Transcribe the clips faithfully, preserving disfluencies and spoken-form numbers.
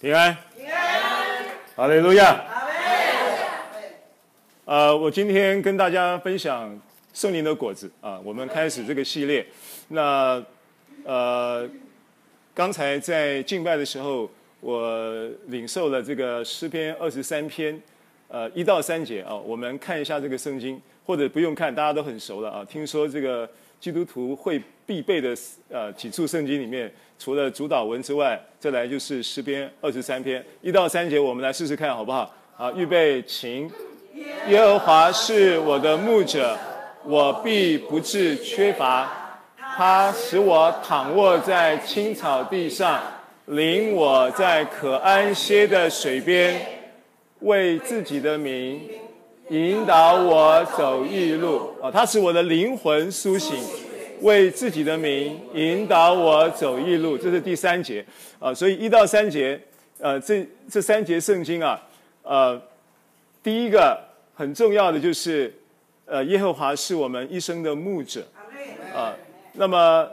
平安。平安。哈利路亚。阿门。呃，我今天跟大家分享圣灵的果子啊，我们开始这个系列。那呃，刚才在敬拜的时候，我领受了这个诗篇二十三篇，呃，一到三节啊，我们看一下这个圣经，或者不用看，大家都很熟了啊。听说这个基督徒会必备的呃几处圣经里面，除了主导文之外，再来就是诗篇二十三篇一到三节，我们来试试看好不好？啊，预备，请。耶和华是我的牧者，我必不致缺乏。他使我躺卧在青草地上，领我在可安歇的水边，为自己的名引导我走义路。啊，他使我的灵魂苏醒。为自己的名引导我走义路，这是第三节啊、呃，所以一到三节，呃，这这三节圣经啊，呃，第一个很重要的就是，呃，耶和华是我们一生的牧者啊、呃。那么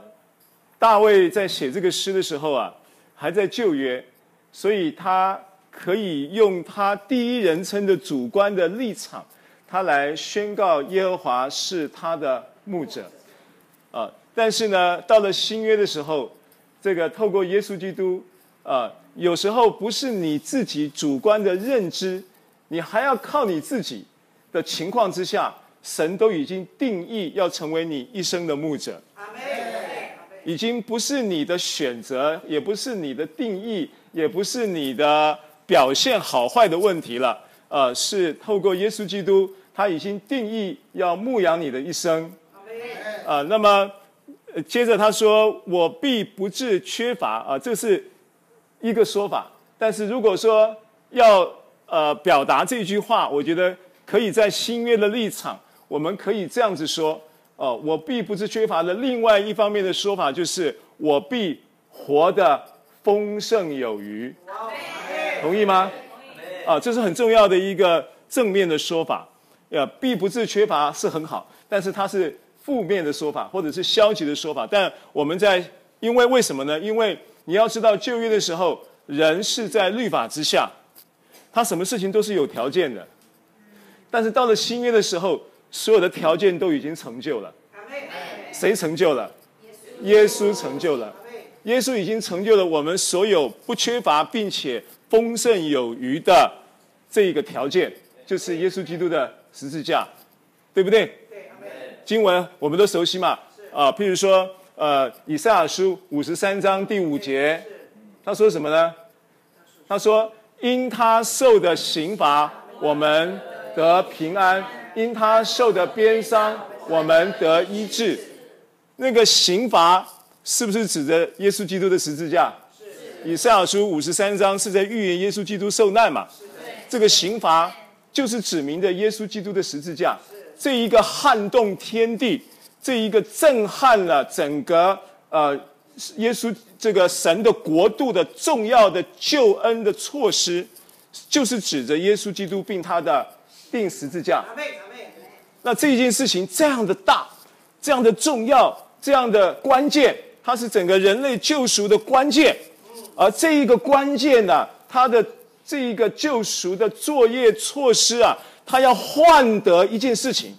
大卫在写这个诗的时候啊，还在旧约，所以他可以用他第一人称的主观的立场，他来宣告耶和华是他的牧者。啊，但是呢，到了新约的时候，这个透过耶稣基督，啊，有时候不是你自己主观的认知，你还要靠你自己的情况之下，神都已经定义要成为你一生的牧者，已经不是你的选择，也不是你的定义，也不是你的表现好坏的问题了，呃，是透过耶稣基督，他已经定义要牧养你的一生。啊、呃，那么接着他说：“我必不致缺乏。呃”啊，这是一个说法。但是如果说要呃表达这句话，我觉得可以在新约的立场，我们可以这样子说：“哦、呃，我必不致缺乏”的另外一方面的说法就是“我必活得丰盛有余”，同意吗？啊、呃，这是很重要的一个正面的说法。呃，必不致缺乏是很好，但是它是负面的说法，或者是消极的说法，但我们在因为为什么呢？因为你要知道旧约的时候，人是在律法之下，他什么事情都是有条件的。但是到了新约的时候，所有的条件都已经成就了。谁成就了？耶稣成就了。耶稣已经成就了我们所有不缺乏并且丰盛有余的这一个条件，就是耶稣基督的十字架，对不对？经文我们都熟悉嘛，啊、呃，譬如说，呃，以赛亚书五十三章第五节，他说什么呢？他说：“因他受的刑罚，我们得平安；因他受的鞭伤，我们得医治。”那个刑罚是不是指着耶稣基督的十字架？以赛亚书五十三章是在预言耶稣基督受难嘛？这个刑罚就是指明着耶稣基督的十字架。这一个撼动天地，这一个震撼了整个呃耶稣这个神的国度的重要的救恩的措施，就是指着耶稣基督并他的钉十字架。那这一件事情这样的大，这样的重要，这样的关键，它是整个人类救赎的关键。而这一个关键呢、啊，它的这一个救赎的作业措施啊，他要换得一件事情，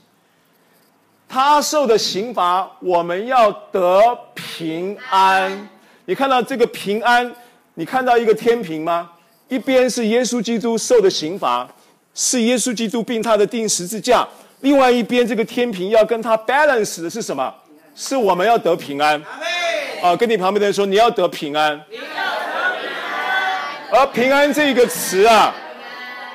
他受的刑罚，我们要得平安。你看到这个平安，你看到一个天平吗？一边是耶稣基督受的刑罚，是耶稣基督并他的钉十字架；另外一边这个天平要跟他 balance 的是什么？是我们要得平安。啊，跟你旁边的人说，你要得平安。你要得平安。而平安这个词啊，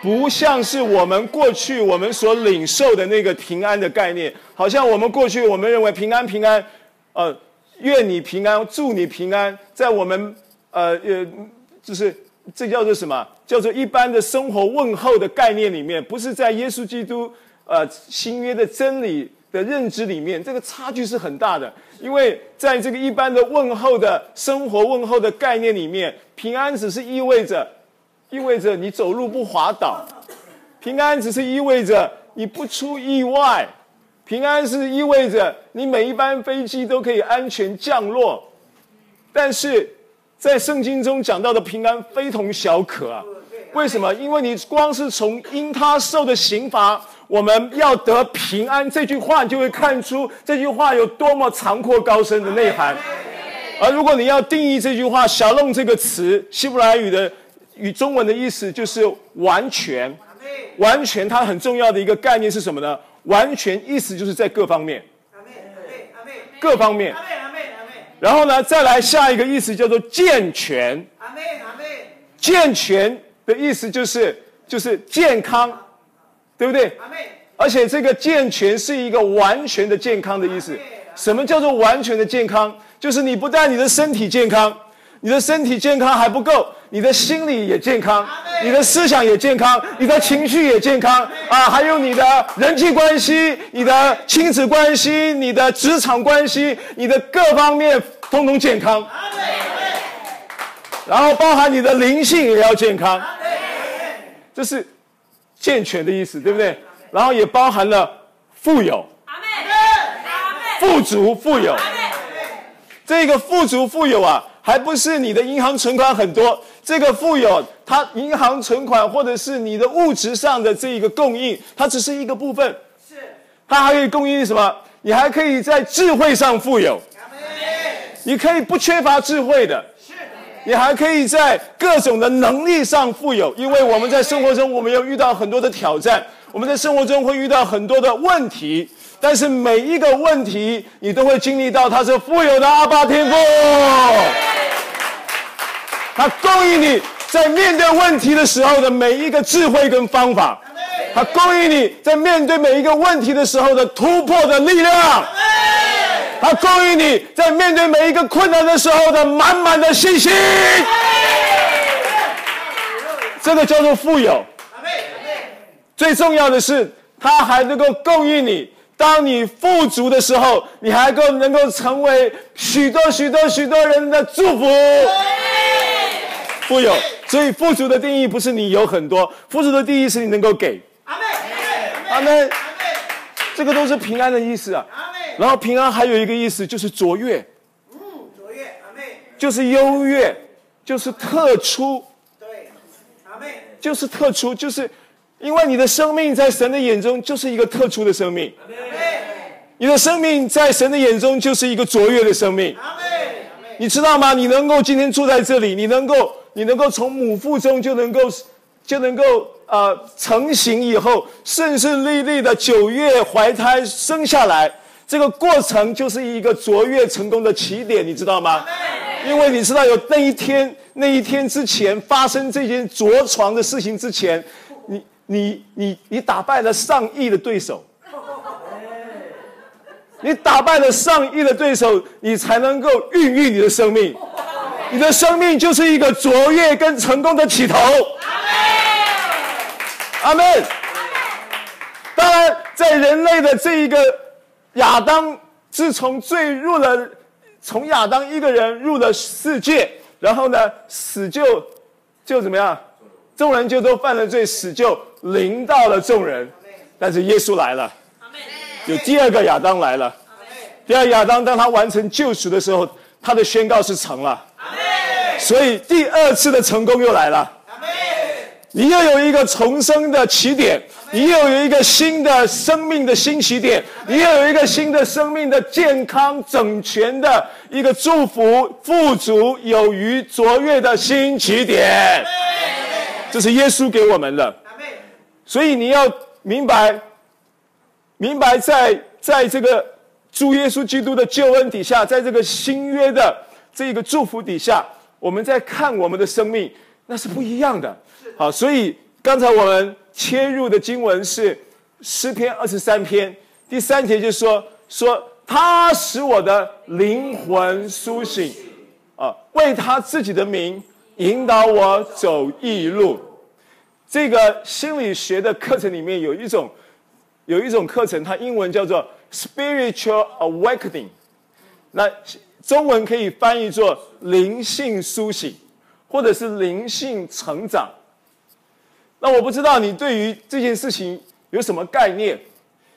不像是我们过去我们所领受的那个平安的概念，好像我们过去我们认为平安平安，呃，愿你平安，祝你平安，在我们呃呃，就是这叫做什么？叫做一般的生活问候的概念里面，不是在耶稣基督呃新约的真理的认知里面，这个差距是很大的。因为在这个一般的问候的生活问候的概念里面，平安只是意味着。意味着你走路不滑倒，平安只是意味着你不出意外，平安是意味着你每一班飞机都可以安全降落。但是在圣经中讲到的平安非同小可啊。为什么？因为你光是从因他受的刑罚，我们要得平安这句话，你就会看出这句话有多么长阔高深的内涵。而如果你要定义这句话 shalom 这个词，希伯来语的与中文的意思就是完全。完全它很重要的一个概念是什么呢？完全意思就是在各方面，各方面。然后呢，再来下一个意思叫做健全。健全的意思就是就是健康，对不对？而且这个健全是一个完全的健康的意思。什么叫做完全的健康？就是你不但你的身体健康，你的身体健康还不够，你的心理也健康，你的思想也健康，你的情绪也健康啊，还有你的人际关系、你的亲子关系、你的职场关系、你的各方面通通健康。然后包含你的灵性也要健康，这是健全的意思，对不对？然后也包含了富有、富足、富有。这个富足富有啊，还不是你的银行存款很多，这个富有它银行存款或者是你的物质上的这一个供应，它只是一个部分，是它还可以供应什么？你还可以在智慧上富有，你可以不缺乏智慧的，你还可以在各种的能力上富有。因为我们在生活中我们有遇到很多的挑战，我们在生活中会遇到很多的问题，但是每一个问题你都会经历到它是富有的阿爸天父，它供应你在面对问题的时候的每一个智慧跟方法，它供应你在面对每一个问题的时候的突破的力量，它供应你在面对每一个困难的时候的满满的信心。这个叫做富有。最重要的是它还能够供应你，当你富足的时候，你还够能够成为许多许多许多人的祝福。富有，所以富足的定义不是你有很多，富足的定义是你能够给。阿们，阿们，这个都是平安的意思啊。然后平安还有一个意思就是卓越，嗯，卓越，阿们，就是优越，就是特殊，对，阿们，就是特殊，就是。因为你的生命在神的眼中就是一个特殊的生命，你的生命在神的眼中就是一个卓越的生命。你知道吗？你能够今天住在这里，你能够，你能够从母腹中就能够，就能够呃成型以后，顺顺利利的九月怀胎生下来，这个过程就是一个卓越成功的起点，你知道吗？因为你知道有那一天，那一天之前发生这件着床的事情之前，你。你你你打败了上亿的对手，你打败了上亿的对手，你才能够孕育你的生命，你的生命就是一个卓越跟成功的起头。阿们。当然，在人类的这一个亚当，自从罪入了，从亚当一个人入了世界，然后呢，死就就怎么样？众人就都犯了罪，死就临到了众人。但是耶稣来了，有第二个亚当来了。第二亚当当他完成救赎的时候，他的宣告是成了，所以第二次的成功又来了。你又有一个重生的起点，你又有一个新的生命的新起点，你又有一个新的生命的健康整全的一个祝福富足有余卓越的新起点，这是耶稣给我们的。所以你要明白，明白在在这个主耶稣基督的救恩底下，在这个新约的这个祝福底下，我们在看我们的生命，那是不一样的。好，所以刚才我们切入的经文是诗篇二十三篇第三节，就说说他使我的灵魂苏醒啊，为他自己的名引导我走义路。这个心理学的课程里面有一种，有一种课程，它英文叫做 Spiritual Awakening， 那中文可以翻译作灵性苏醒，或者是灵性成长。那我不知道你对于这件事情有什么概念？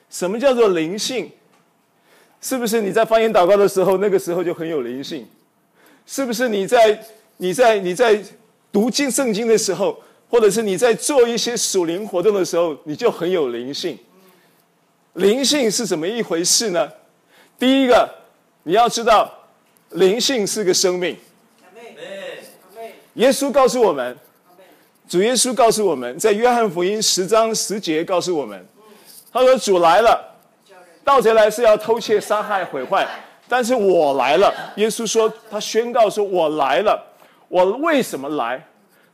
什么叫做灵性？是不是你在方言祷告的时候，那个时候就很有灵性？是不是你在你在你在读经圣经的时候，或者是你在做一些属灵活动的时候，你就很有灵性。灵性是怎么一回事呢？第一个，你要知道，灵性是个生命。耶稣告诉我们，主耶稣告诉我们，在约翰福音十章十节告诉我们，他说：“主来了，盗贼来是要偷窃、杀害、毁坏，但是我来了。”耶稣说，他宣告说：“我来了。”我为什么来？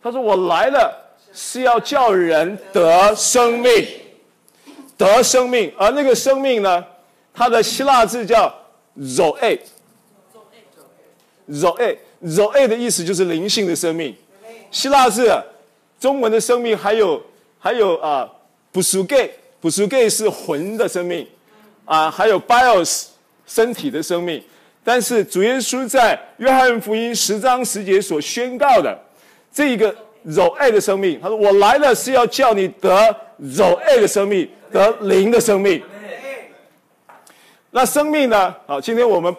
他说：“我来了，是要叫人得生命，得生命。”而那个生命呢，它的希腊字叫 zoe。zoe zoe 的意思就是灵性的生命。希腊字，中文的生命还有还有啊 ，busuge，busuge 是魂的生命，啊，还有 bios 身体的生命。但是主耶稣在约翰福音十章十节所宣告的这一个柔爱的生命，他说：“我来了是要叫你得柔爱的生命，得灵的生命。”那生命呢？好，今天我们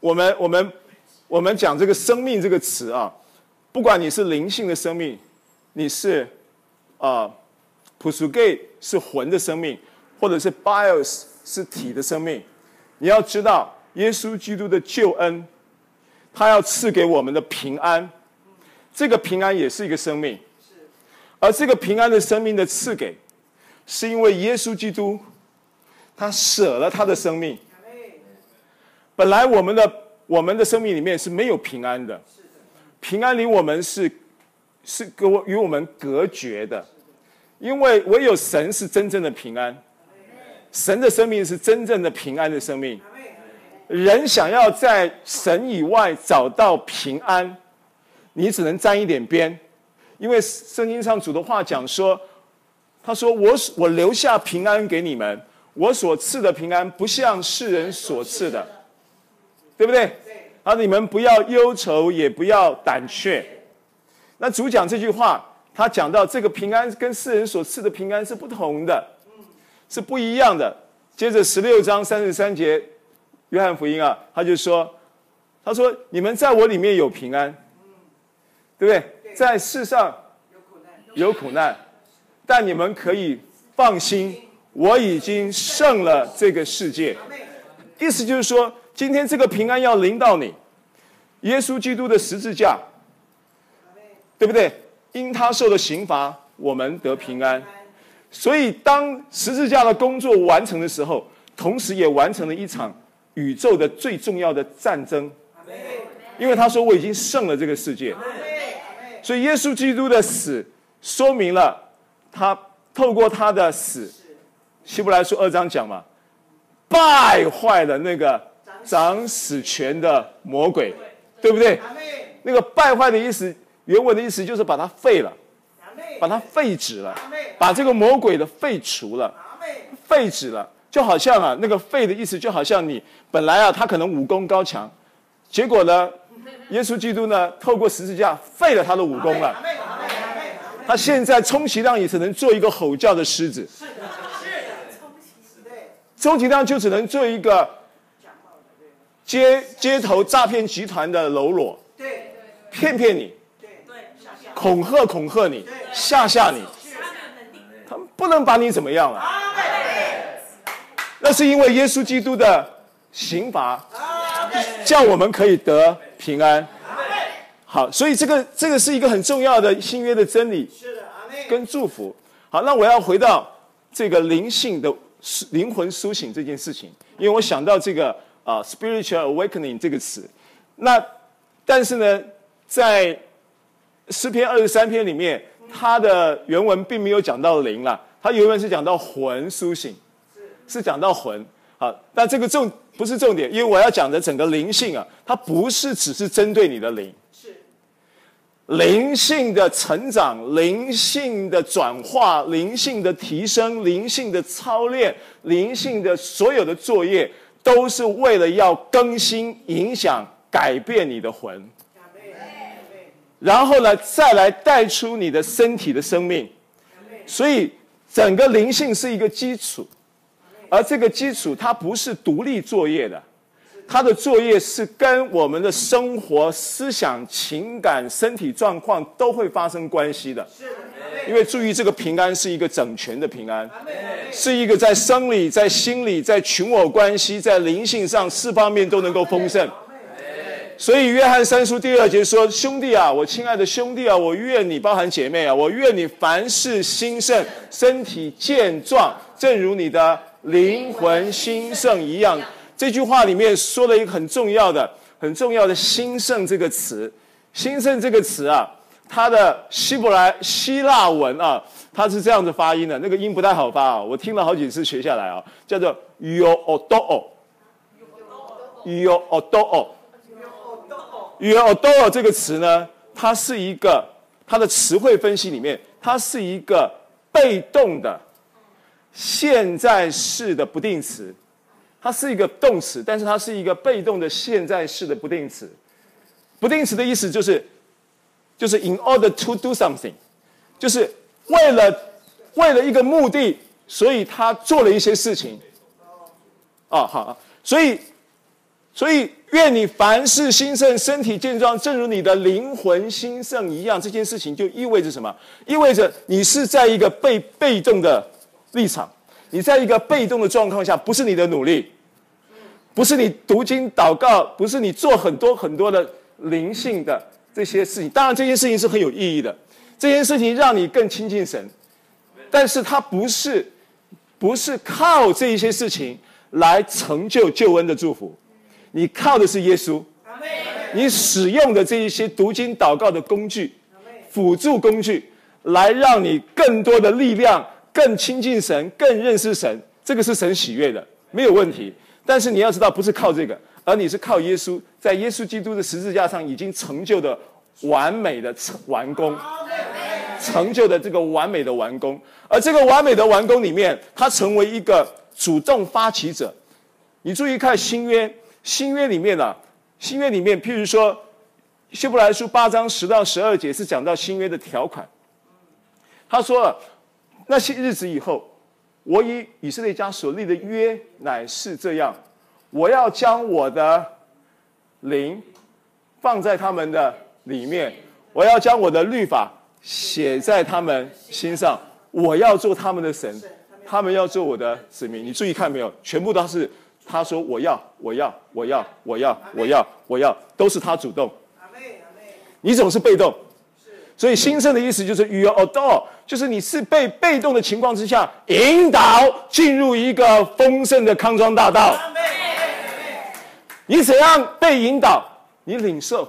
我们我们我们讲这个生命这个词啊，不管你是灵性的生命，你是啊 ，pusuge 是魂的生命，或者是 bios 是体的生命，你要知道。耶稣基督的救恩，他要赐给我们的平安，这个平安也是一个生命，而这个平安的生命的赐给，是因为耶稣基督他舍了他的生命。本来我们的我们的生命里面是没有平安的，平安离我们是是与我们隔绝的，因为唯有神是真正的平安，神的生命是真正的平安的生命。人想要在神以外找到平安，你只能沾一点边，因为圣经上主的话讲说，他说我我留下平安给你们，我所赐的平安不像世人所赐的，对不对？啊，你们不要忧愁，也不要胆怯。那主讲这句话，他讲到这个平安跟世人所赐的平安是不同的，是不一样的。接着十六章三十三节。约翰福音啊，他就说，他说你们在我里面有平安，对不对？在世上有苦难，但你们可以放心，我已经胜了这个世界。意思就是说，今天这个平安要临到你，耶稣基督的十字架，对不对？因他受的刑罚，我们得平安。所以当十字架的工作完成的时候，同时也完成了一场宇宙的最重要的战争，因为他说我已经胜了这个世界。所以耶稣基督的死说明了他透过他的死，希伯来书二章讲嘛，败坏了那个掌死权的魔鬼，对不对？那个败坏的意思，原文的意思就是把它废了，把它废止了，把这个魔鬼的废除了，废止了。就好像啊，那个废的意思就好像你本来啊，他可能武功高强，结果呢，耶稣基督呢，透过十字架废了他的武功了。他现在充其量也只能做一个吼叫的狮子，是的，是的，充其量就只能做一个街街头诈骗集团的喽啰，对，骗骗你，对，恐吓恐吓你，吓吓你，他们不能把你怎么样了。那是因为耶稣基督的刑罚叫我们可以得平安。好，所以这个这个是一个很重要的新约的真理跟祝福。好，那我要回到这个灵性的灵魂苏醒这件事情，因为我想到这个啊、呃、spiritual awakening 这个词。那但是呢，在诗篇二十三篇里面，它的原文并没有讲到灵了，它原文是讲到魂苏醒。是讲到魂，好，但这个重不是重点，因为我要讲的整个灵性啊，它不是只是针对你的灵，是灵性的成长、灵性的转化、灵性的提升、灵性的操练、灵性的所有的作业，都是为了要更新、影响、改变你的魂，然后呢，再来带出你的身体的生命，所以整个灵性是一个基础。而这个基础它不是独立作业的，它的作业是跟我们的生活、思想、情感、身体状况都会发生关系的。因为注意，这个平安是一个整全的平安，是一个在生理、在心理、在群我关系、在灵性上四方面都能够丰盛。所以约翰三书第二节说：“兄弟啊，我亲爱的兄弟啊，我愿你，包含姐妹啊，我愿你凡事兴盛，身体健壮，正如你的灵魂兴盛一样。”这句话里面说了一个很重要的、很重要的兴盛这个词。兴盛这个词啊，它的希伯来希腊文啊，它是这样子发音的，那个音不太好发啊，我听了好几次学下来啊，叫做 yodooo yodooo。yodooo 这个词呢，它是一个，它的词汇分析里面，它是一个被动的现在式的不定词，它是一个动词，但是它是一个被动的现在式的不定词。不定词的意思就是，就是 in order to do something， 就是为了为了一个目的，所以他做了一些事情。啊、哦，好，所以。所以愿你凡事兴盛，身体健壮，正如你的灵魂兴盛一样。这件事情就意味着什么？意味着你是在一个被被动的立场，你在一个被动的状况下，不是你的努力，不是你读经祷告，不是你做很多很多的灵性的这些事情。当然这件事情是很有意义的，这件事情让你更亲近神，但是它不是不是靠这一些事情来成就救恩的祝福。你靠的是耶稣，你使用的这一些读经祷告的工具、辅助工具，来让你更多的力量、更亲近神、更认识神，这个是神喜悦的，没有问题。但是你要知道，不是靠这个，而你是靠耶稣，在耶稣基督的十字架上已经成就的完美的完工，成就的这个完美的完工。而这个完美的完工里面，他成为一个主动发起者。你注意看新约。新约里面啊，新约里面，譬如说，希伯来书八章十到十二节是讲到新约的条款。他说了，那些日子以后，我以以色列家所立的约乃是这样：我要将我的灵放在他们的里面，我要将我的律法写在他们心上，我要做他们的神，他们要做我的子民。你注意看没有？全部都是。他说：“我要，我要，我要，我要，我要，我要，都是他主动。你总是被动，所以兴盛的意思就是 yodooo， 就是你是被被动的情况之下引导进入一个丰盛的康庄大道。你怎样被引导？你领受，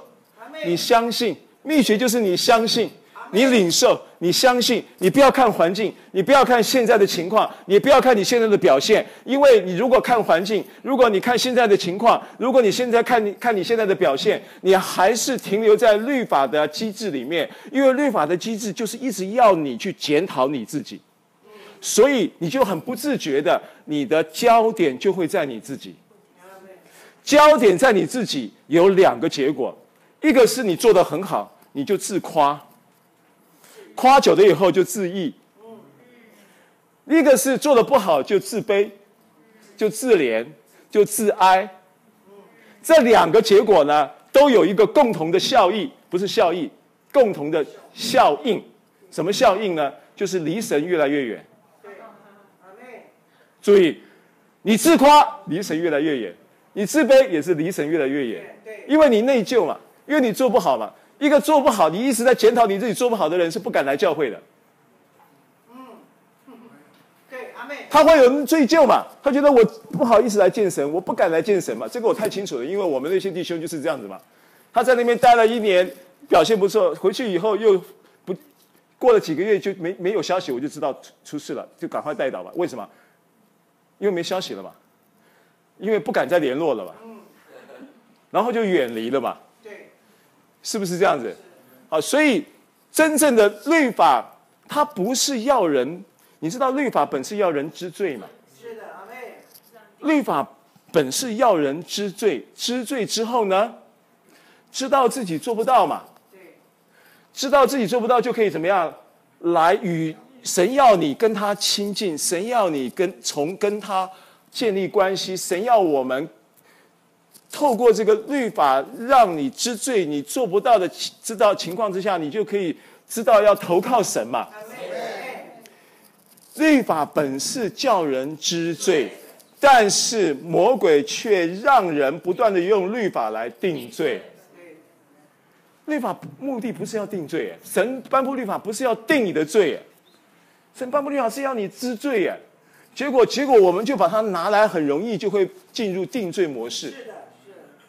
你相信。秘诀就是你相信，你领受。”你相信，你不要看环境，你不要看现在的情况，你不要看你现在的表现，因为你如果看环境，如果你看现在的情况，如果你现在看你看你现在的表现，你还是停留在律法的机制里面，因为律法的机制就是一直要你去检讨你自己，所以你就很不自觉的，你的焦点就会在你自己。焦点在你自己有两个结果，一个是你做得很好，你就自夸。夸久了以后就自义，一个是做得不好就自卑，就自怜，就自哀。这两个结果呢，都有一个共同的效益，不是效益，共同的效应。什么效应呢？就是离神越来越远。注意，你自夸，离神越来越远；你自卑也是离神越来越远，因为你内疚嘛，因为你做不好嘛。一个做不好，你一直在检讨你自己做不好的人，是不敢来教会的。嗯，对，阿妹，他会有追究嘛？他觉得我不好意思来见神，我不敢来见神嘛。这个我太清楚了，因为我们那些弟兄就是这样子嘛。他在那边待了一年，表现不错，回去以后又不过了几个月就没没有消息，我就知道出事了，就赶快代祷吧。为什么？因为没消息了嘛，因为不敢再联络了嘛，然后就远离了嘛。是不是这样子？好，所以真正的律法，它不是要人，你知道律法本是要人知罪嘛？是的，阿妹。律法本是要人知罪，知罪之后呢，知道自己做不到嘛？对。知道自己做不到，就可以怎么样？来与神要你跟他亲近，神要你跟从跟他建立关系，神要我们透过这个律法让你知罪，你做不到的知道情况之下，你就可以知道要投靠神嘛。律法本是叫人知罪，但是魔鬼却让人不断的用律法来定罪。律法目的不是要定罪，神颁布律法不是要定你的罪，神颁布律法是要你知罪。结果结果我们就把它拿来，很容易就会进入定罪模式。是的，是的。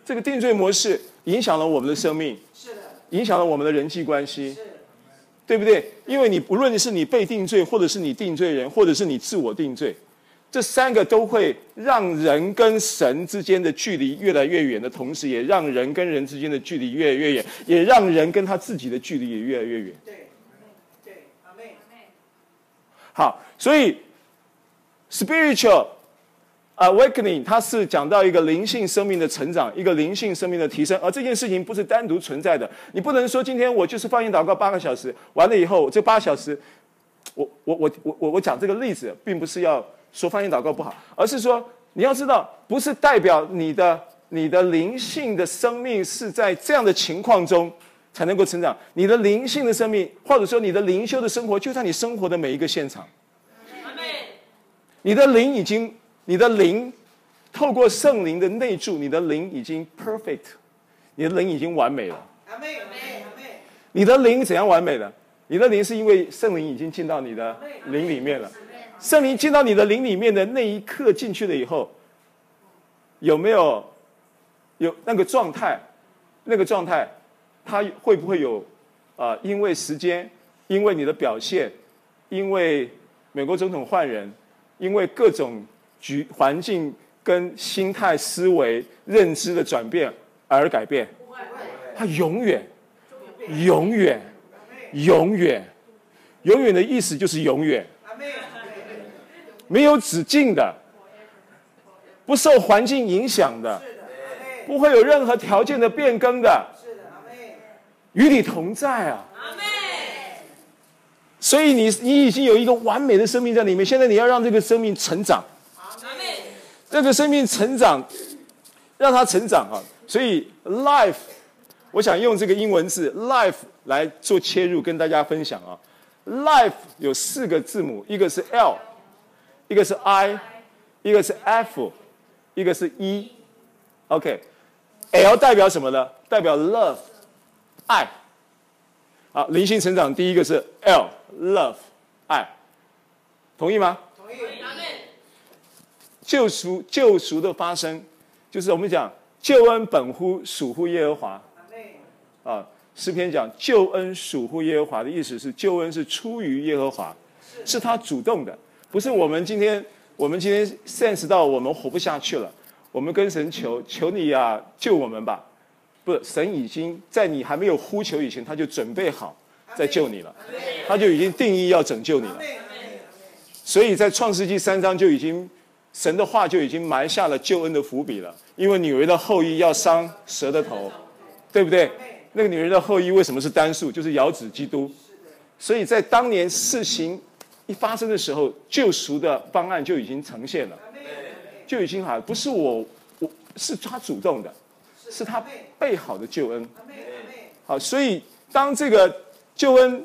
这个定罪模式影响了我们的生命，是的，影响了我们的人际关系，对不对？因为你不论是你被定罪，或者是你定罪人，或者是你自我定罪，这三个都会让人跟神之间的距离越来越远的同时，也让人跟人之间的距离越来越远，也让人跟他自己的距离也越来越远。对，对，阿们。好，所以 Spiritual Awakening 它是讲到一个灵性生命的成长，一个灵性生命的提升，而这件事情不是单独存在的。你不能说今天我就是方言祷告八个小时，完了以后这八小时，我我我我我讲这个例子，并不是要说方言祷告不好，而是说你要知道，不是代表你的你的灵性的生命是在这样的情况中才能够成长。你的灵性的生命，或者说你的灵修的生活，就在你生活的每一个现场。你的灵已经，你的灵透过圣灵的内住，你的灵已经 perfect， 你的灵已经完美了。你的灵怎样完美的？你的灵是因为圣灵已经进到你的灵里面了。圣灵进到你的灵里面的那一刻进去了以后，有没有有那个状态？那个状态，它会不会有啊、呃？因为时间，因为你的表现，因为美国总统换人，因为各种局环境跟心态、思维、认知的转变而改变。它永远、永远、永远、永远的意思就是永远。没有止境的，不受环境影响的，不会有任何条件的变更的，与你同在啊！所以你你已经有一个完美的生命在里面，现在你要让这个生命成长，这个生命成长，让它成长啊！所以 life， 我想用这个英文字 life 来做切入，跟大家分享啊。life 有四个字母，一个是 L。一个是 I， 一个是 F， 一个是 E。OK， L 代表什么呢？代表 love， 爱。好，灵性成长第一个是 L，love， 爱。同意吗？同意。救赎，救赎的发生，就是我们讲救恩本乎属乎耶和华。啊，诗篇讲救恩属乎耶和华的意思是救恩是出于耶和华，是他主动的。不是我们今天，我们今天 sense 到我们活不下去了，我们跟神求，求你啊，救我们吧！不，神已经在你还没有呼求以前，他就准备好在救你了，他就已经定义要拯救你了。所以在创世纪三章就已经，神的话就已经埋下了救恩的伏笔了。因为女人的后裔要伤蛇的头，对不对？那个女人的后裔为什么是单数？就是遥指基督。所以在当年事情一发生的时候，救赎的方案就已经呈现了，就已经好，不是我，我是他主动的，是他备好的救恩。好，所以当这个救恩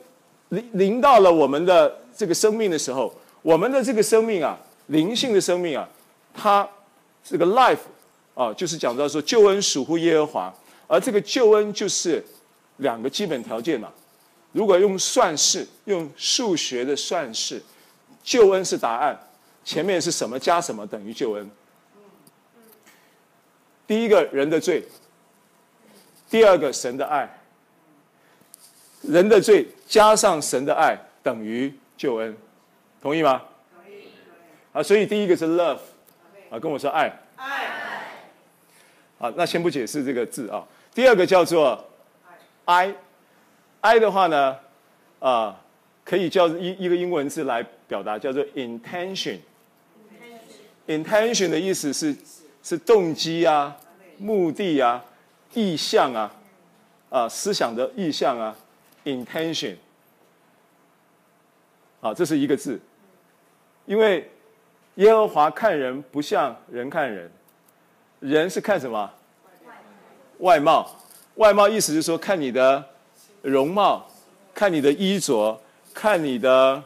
临到了我们的这个生命的时候，我们的这个生命啊，灵性的生命啊，它这个 life 啊，就是讲到说救恩属乎耶和华，而这个救恩就是两个基本条件嘛。如果用算式，用数学的算式，救恩是答案，前面是什么加什么等于救恩。第一个人的罪，第二个神的爱，人的罪加上神的爱等于救恩，同意吗？同意。啊，所以第一个是 love， 啊，跟我说爱。爱。啊，那先不解释这个字啊。第二个叫做 I。I 的话呢，啊、呃，可以叫一一个英文字来表达，叫做 intention。intention 的意思是是动机啊、目的啊、意向啊、啊、呃、思想的意向啊 ，intention。啊，这是一个字，因为耶和华看人不像人看人，人是看什么？外貌。外貌意思就是说，看你的容貌，看你的衣着，看你的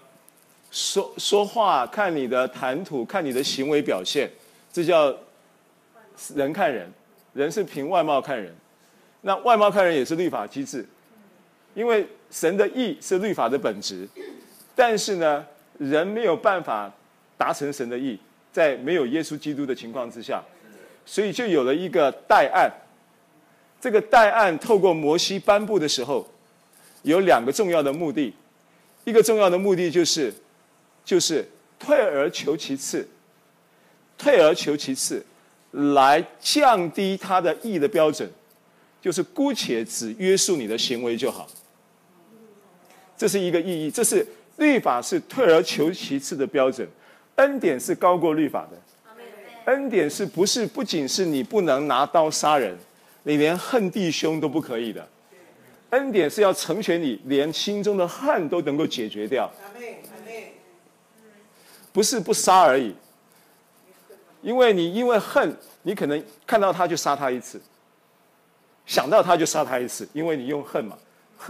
说说话，看你的谈吐，看你的行为表现，这叫人看人。人是凭外貌看人，那外貌看人也是律法机制，因为神的义是律法的本质，但是呢，人没有办法达成神的义，在没有耶稣基督的情况之下，所以就有了一个代案。这个代案透过摩西颁布的时候，有两个重要的目的，一个重要的目的就是，就是退而求其次，退而求其次，来降低他的义的标准，就是姑且只约束你的行为就好。这是一个意义，这是律法是退而求其次的标准，恩典是高过律法的。恩典是不是不仅是你不能拿刀杀人，你连恨弟兄都不可以的。恩典是要成全你，连心中的恨都能够解决掉。不是不杀而已，因为你因为恨，你可能看到他就杀他一次，想到他就杀他一次，因为你用恨嘛。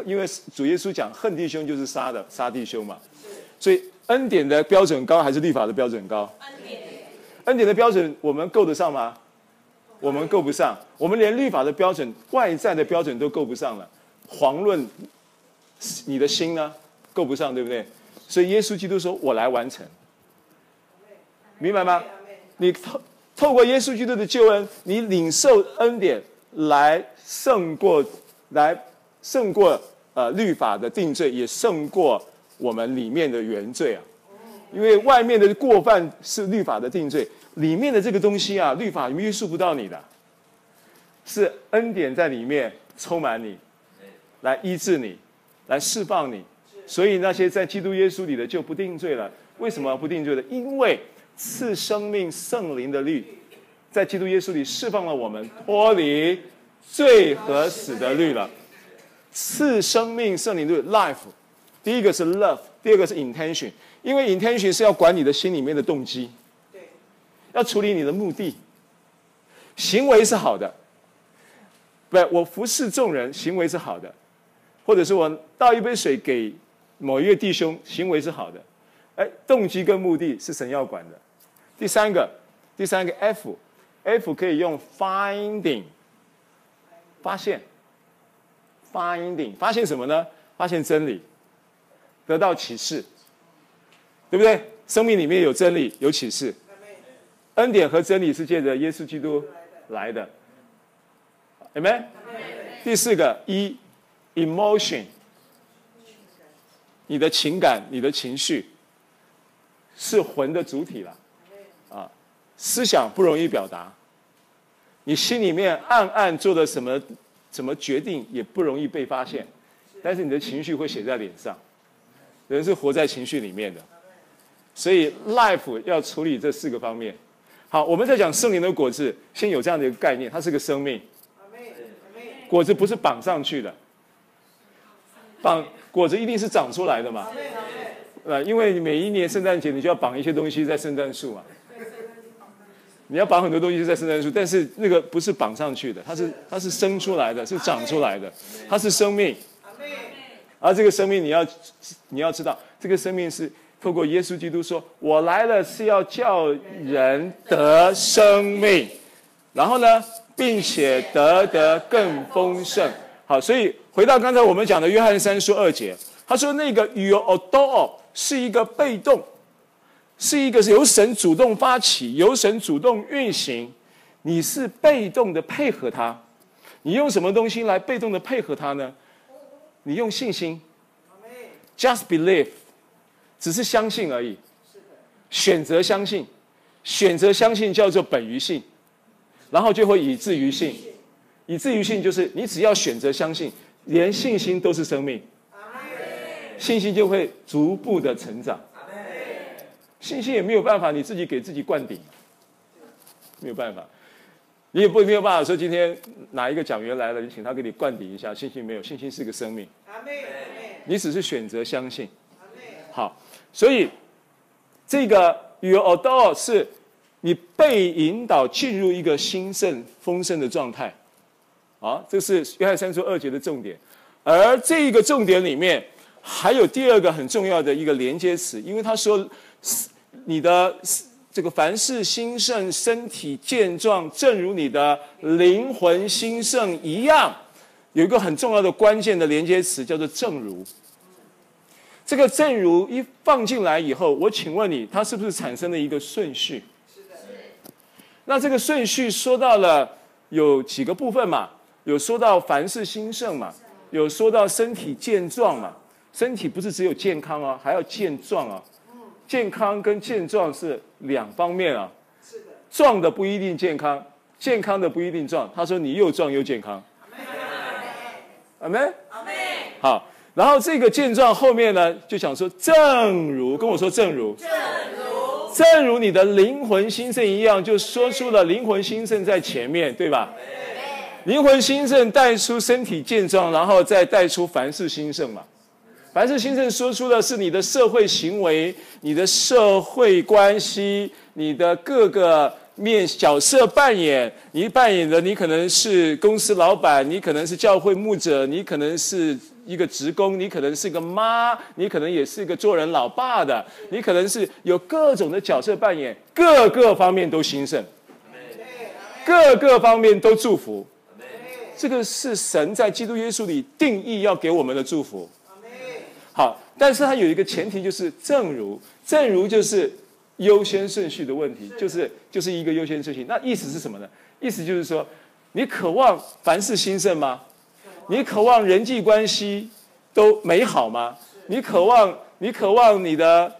因为主耶稣讲恨弟兄就是杀的，杀弟兄嘛。所以恩典的标准高还是律法的标准高？恩典，恩典的标准我们够得上吗？我们够不上，我们连律法的标准、外在的标准都够不上了，遑论你的心呢？够不上，对不对？所以耶稣基督说：“我来完成。”明白吗？你透透过耶稣基督的救恩，你领受恩典，来胜过来。胜过呃律法的定罪，也胜过我们里面的原罪啊！因为外面的过犯是律法的定罪，里面的这个东西啊，律法约束不到你的，是恩典在里面充满你，来医治你，来释放你。所以那些在基督耶稣里的就不定罪了。为什么不定罪的？因为赐生命圣灵的律，在基督耶稣里释放了我们，脱离罪和死的律了。赐生命圣灵律 life， 第一个是 love， 第二个是 intention， 因为 intention 是要管你的心里面的动机，对，要处理你的目的。行为是好的，不，我服侍众人，行为是好的，或者是我倒一杯水给某一位弟兄，行为是好的，哎，动机跟目的是神要管的。第三个，第三个 F，F F 可以用 finding， 发现。Finding， 发现什么呢？发现真理，得到启示，对不对？生命里面有真理，有启示。恩典和真理是借着耶稣基督来的。Amen。第四个一 emotion， 你的情感，你的情绪，是魂的主体了。啊，思想不容易表达，你心里面暗暗做的什么？怎么决定也不容易被发现，但是你的情绪会写在脸上，人是活在情绪里面的，所以 life 要处理这四个方面。好，我们在讲圣灵的果子，先有这样的一个概念，它是个生命，果子不是绑上去的，绑果子一定是长出来的嘛，呃，因为每一年圣诞节你就要绑一些东西在圣诞树嘛，你要绑很多东西在圣诞树，但是那个不是绑上去的，它是它是生出来的，是长出来的，它是生命。而这个生命你要你要知道，这个生命是透过耶稣基督说：“我来了是要叫人得生命。”然后呢，并且得得更丰盛。好，所以回到刚才我们讲的约翰三书二节，他说那个 eudoō 是一个被动。是一个由神主动发起，由神主动运行，你是被动的配合他。你用什么东西来被动的配合他呢？你用信心 ，just believe， 只是相信而已。选择相信，选择相信叫做本于信，然后就会以至于信，以至于信就是你只要选择相信，连信心都是生命，信心就会逐步的成长。信心也没有办法，你自己给自己灌顶，没有办法，你也不没有办法说今天哪一个讲员来了，你请他给你灌顶一下，信心没有，信心是个生命，你只是选择相信。好，所以这个 eudoō 是你被引导进入一个兴盛丰盛的状态，啊，这是约翰三书二节的重点。而这个重点里面还有第二个很重要的一个连接词，因为他说你的这个凡事兴盛，身体健壮，正如你的灵魂兴盛一样。有一个很重要的关键的连接词叫做正如。这个正如一放进来以后，我请问你，它是不是产生了一个顺序？是的。那这个顺序说到了有几个部分嘛？有说到凡事兴盛嘛？有说到身体健壮嘛？身体不是只有健康啊，还要健壮啊。健康跟健壮是两方面啊。是的。壮的不一定健康，健康的不一定壮。他说你又壮又健康。阿门。阿门。好。然后这个健壮后面呢，就想说正如，跟我说正如，正如，正如你的灵魂兴盛一样，就说出了灵魂兴盛在前面，对吧？对，灵魂兴盛带出身体健壮，然后再带出凡事兴盛嘛。凡事兴盛说出的是你的社会行为、你的社会关系、你的各个面角色扮演，你扮演的你可能是公司老板，你可能是教会牧者，你可能是一个职工，你可能是个妈，你可能也是一个做人老爸的，你可能是有各种的角色扮演，各个方面都兴盛，各个方面都祝福。这个是神在基督耶稣里定义要给我们的祝福。好，但是它有一个前提，就是正如，正如就是优先顺序的问题，就是就是一个优先顺序。那意思是什么呢？意思就是说，你渴望凡事兴盛吗？你渴望人际关系都美好吗？你渴望你渴望你的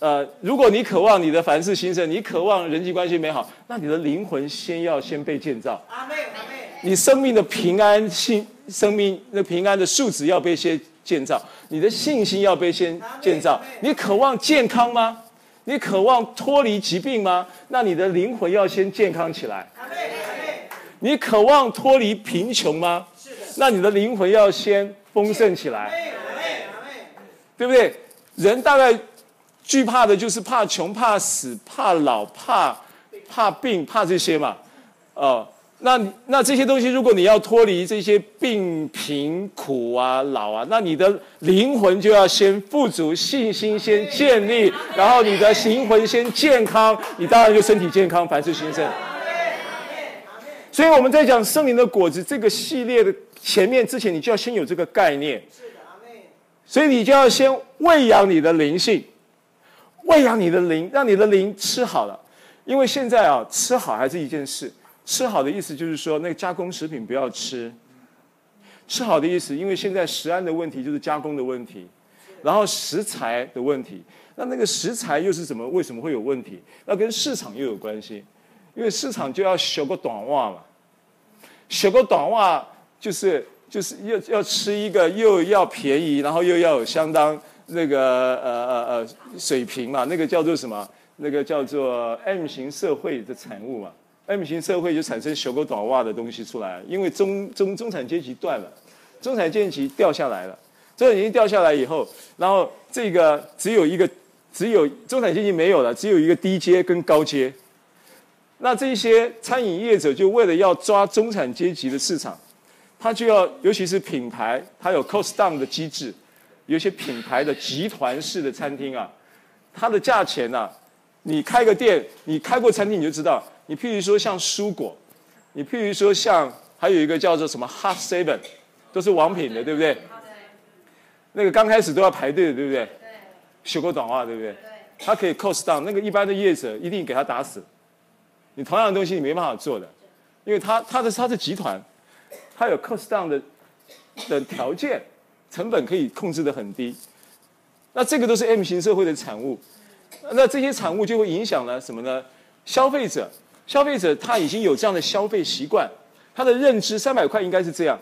呃，如果你渴望你的凡事兴盛，你渴望人际关系美好，那你的灵魂先要先被建造。阿们，阿们。你生命的平安性，生命的平安的素质要被先建造，你的信心要被先建造。你渴望健康吗？你渴望脱离疾病吗？那你的灵魂要先健康起来。你渴望脱离贫穷吗？那你的灵魂要先丰盛起来，对不对？人大概惧怕的就是怕穷、怕死、怕老、怕怕病、怕这些嘛。哦，那那这些东西，如果你要脱离这些病、贫、苦啊、老啊，那你的灵魂就要先富足，信心先建立，然后你的灵魂先健康，你当然就身体健康，凡事兴盛。所以我们在讲圣灵的果子这个系列的前面之前，你就要先有这个概念。所以你就要先喂养你的灵性，喂养你的灵，让你的灵吃好了。因为现在啊，吃好还是一件事。吃好的意思就是说，那个加工食品不要吃。吃好的意思，因为现在食安的问题就是加工的问题，然后食材的问题。那那个食材又是什么？为什么会有问题？那跟市场又有关系，因为市场就要学个短袜嘛，学个短袜就是就是要要吃一个又要便宜，然后又要有相当那个呃呃呃水平嘛，那个叫做什么？那个叫做 M 型社会的产物嘛。M 型社会就产生小狗短袜的东西出来，因为中中中产阶级断了，中产阶级掉下来了，中产阶级掉下来以后，然后这个只有一个，只有中产阶级没有了，只有一个低阶跟高阶。那这些餐饮业者就为了要抓中产阶级的市场，他就要，尤其是品牌，它有 cost down 的机制，有些品牌的集团式的餐厅啊，它的价钱啊，你开个店，你开过餐厅你就知道。你譬如说像蔬果，你譬如说像还有一个叫做什么 Hot Seven， 都是王品的，对不对？那个刚开始都要排队的，对不对？对。修过短袜，对不对？对。它可以 cost down， 那个一般的业者一定给他打死。你同样的东西你没办法做的，因为它它的它是集团，它有 cost down 的的条件，成本可以控制得很低。那这个都是 M 型社会的产物，那这些产物就会影响了什么呢？消费者。消费者他已经有这样的消费习惯，他的认知三百块应该是这样，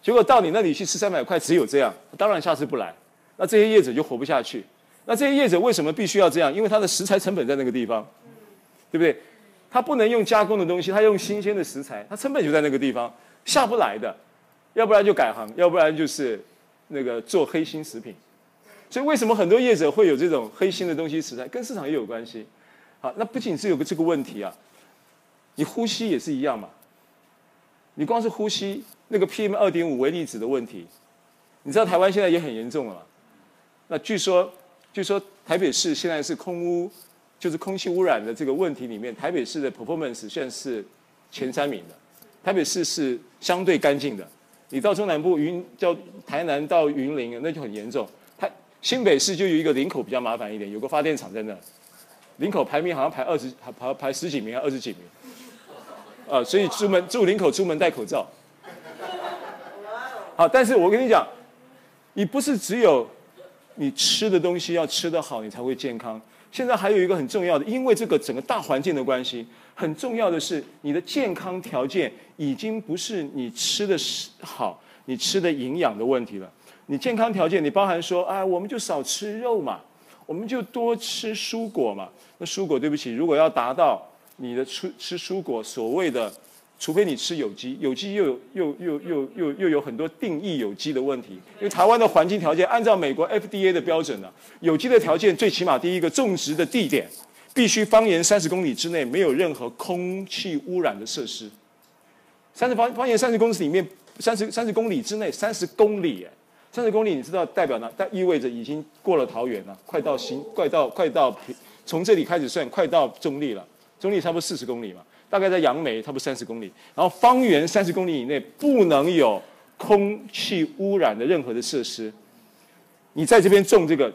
结果到你那里去吃三百块只有这样，当然下次不来。那这些业者就活不下去。那这些业者为什么必须要这样？因为他的食材成本在那个地方，对不对？他不能用加工的东西，他用新鲜的食材，他成本就在那个地方，下不来的。要不然就改行，要不然就是那个做黑心食品。所以为什么很多业者会有这种黑心的东西食材，跟市场也有关系。好，那不仅是有个这个问题啊。你呼吸也是一样嘛，你光是呼吸，那个 P M 二点五 为例子的问题，你知道台湾现在也很严重了嘛？那据说，据说台北市现在是空污，就是空气污染的这个问题里面，台北市的 performance 现在是前三名的。台北市是相对干净的，你到中南部云，叫台南到云林，那就很严重。它新北市就有一个林口比较麻烦一点，有个发电厂在那，林口排名好像排二十，排排十几名还二十几名，呃，所以出门住林口出门戴口罩。好，但是我跟你讲，你不是只有你吃的东西要吃得好，你才会健康。现在还有一个很重要的，因为这个整个大环境的关系，很重要的是你的健康条件已经不是你吃的好、你吃的营养的问题了。你健康条件，你包含说，哎，我们就少吃肉嘛，我们就多吃蔬果嘛。那蔬果，对不起，如果要达到你的吃吃蔬果所谓的，除非你吃有机，有机又有又又又又又有很多定义有机的问题，因为台湾的环境条件按照美国 F D A 的标准呢、啊，有机的条件最起码第一个种植的地点必须方圆三十公里之内没有任何空气污染的设施，三十方方圆三十公里里面三十三十公里之内三十公里哎，三十公里你知道代表呢？它意味着已经过了桃园了，快到新快到快到从这里开始算快到中壢了，中壢差不多四十公里嘛。大概在杨梅，差不多三十公里，然后方圆三十公里以内不能有空气污染的任何的设施。你在这边种这个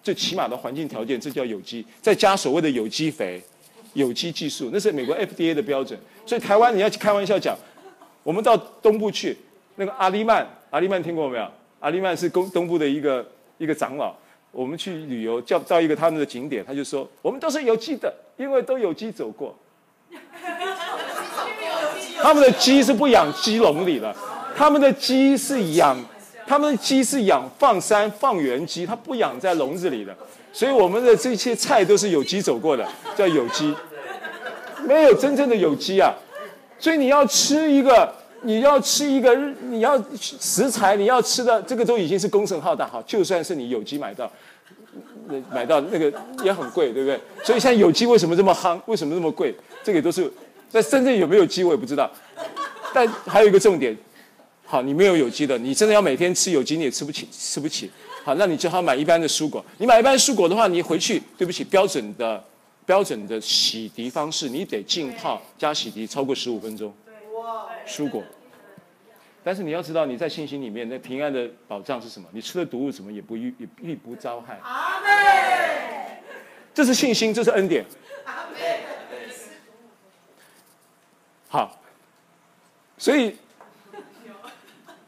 最起码的环境条件，这叫有机，再加所谓的有机肥、有机技术，那是美国 F D A 的标准。所以台湾你要开玩笑讲，我们到东部去，那个阿利曼，阿利曼听过没有？阿利曼是东部的一个一个长老。我们去旅游，叫到一个他们的景点，他就说我们都是有机的，因为都有机走过。他们的鸡是不养鸡笼里的，他们的鸡是养，他们的鸡是养放山放原鸡，它不养在笼子里的。所以我们的这些菜都是有机走过的，叫有机，没有真正的有机啊。所以你要吃一个，你要吃一个，你要食材，你要吃的这个都已经是工程浩大，好，就算是你有机买到，买到那个也很贵，对不对？所以现在有机为什么这么夯，为什么这么贵？这个都是。那真正有没有机我也不知道，但还有一个重点，好，你没有有机的，你真的要每天吃有机你也吃不起，吃不起。好，那你只好买一般的蔬果。你买一般蔬果的话，你回去，对不起，标准的标准的洗涤方式，你得浸泡加洗涤超过十五分钟。蔬果。但是你要知道，你在信心里面，那平安的保障是什么？你吃的毒物怎么也不遇也遇不遭害。阿门。这是信心，这是恩典。阿门。好，所以，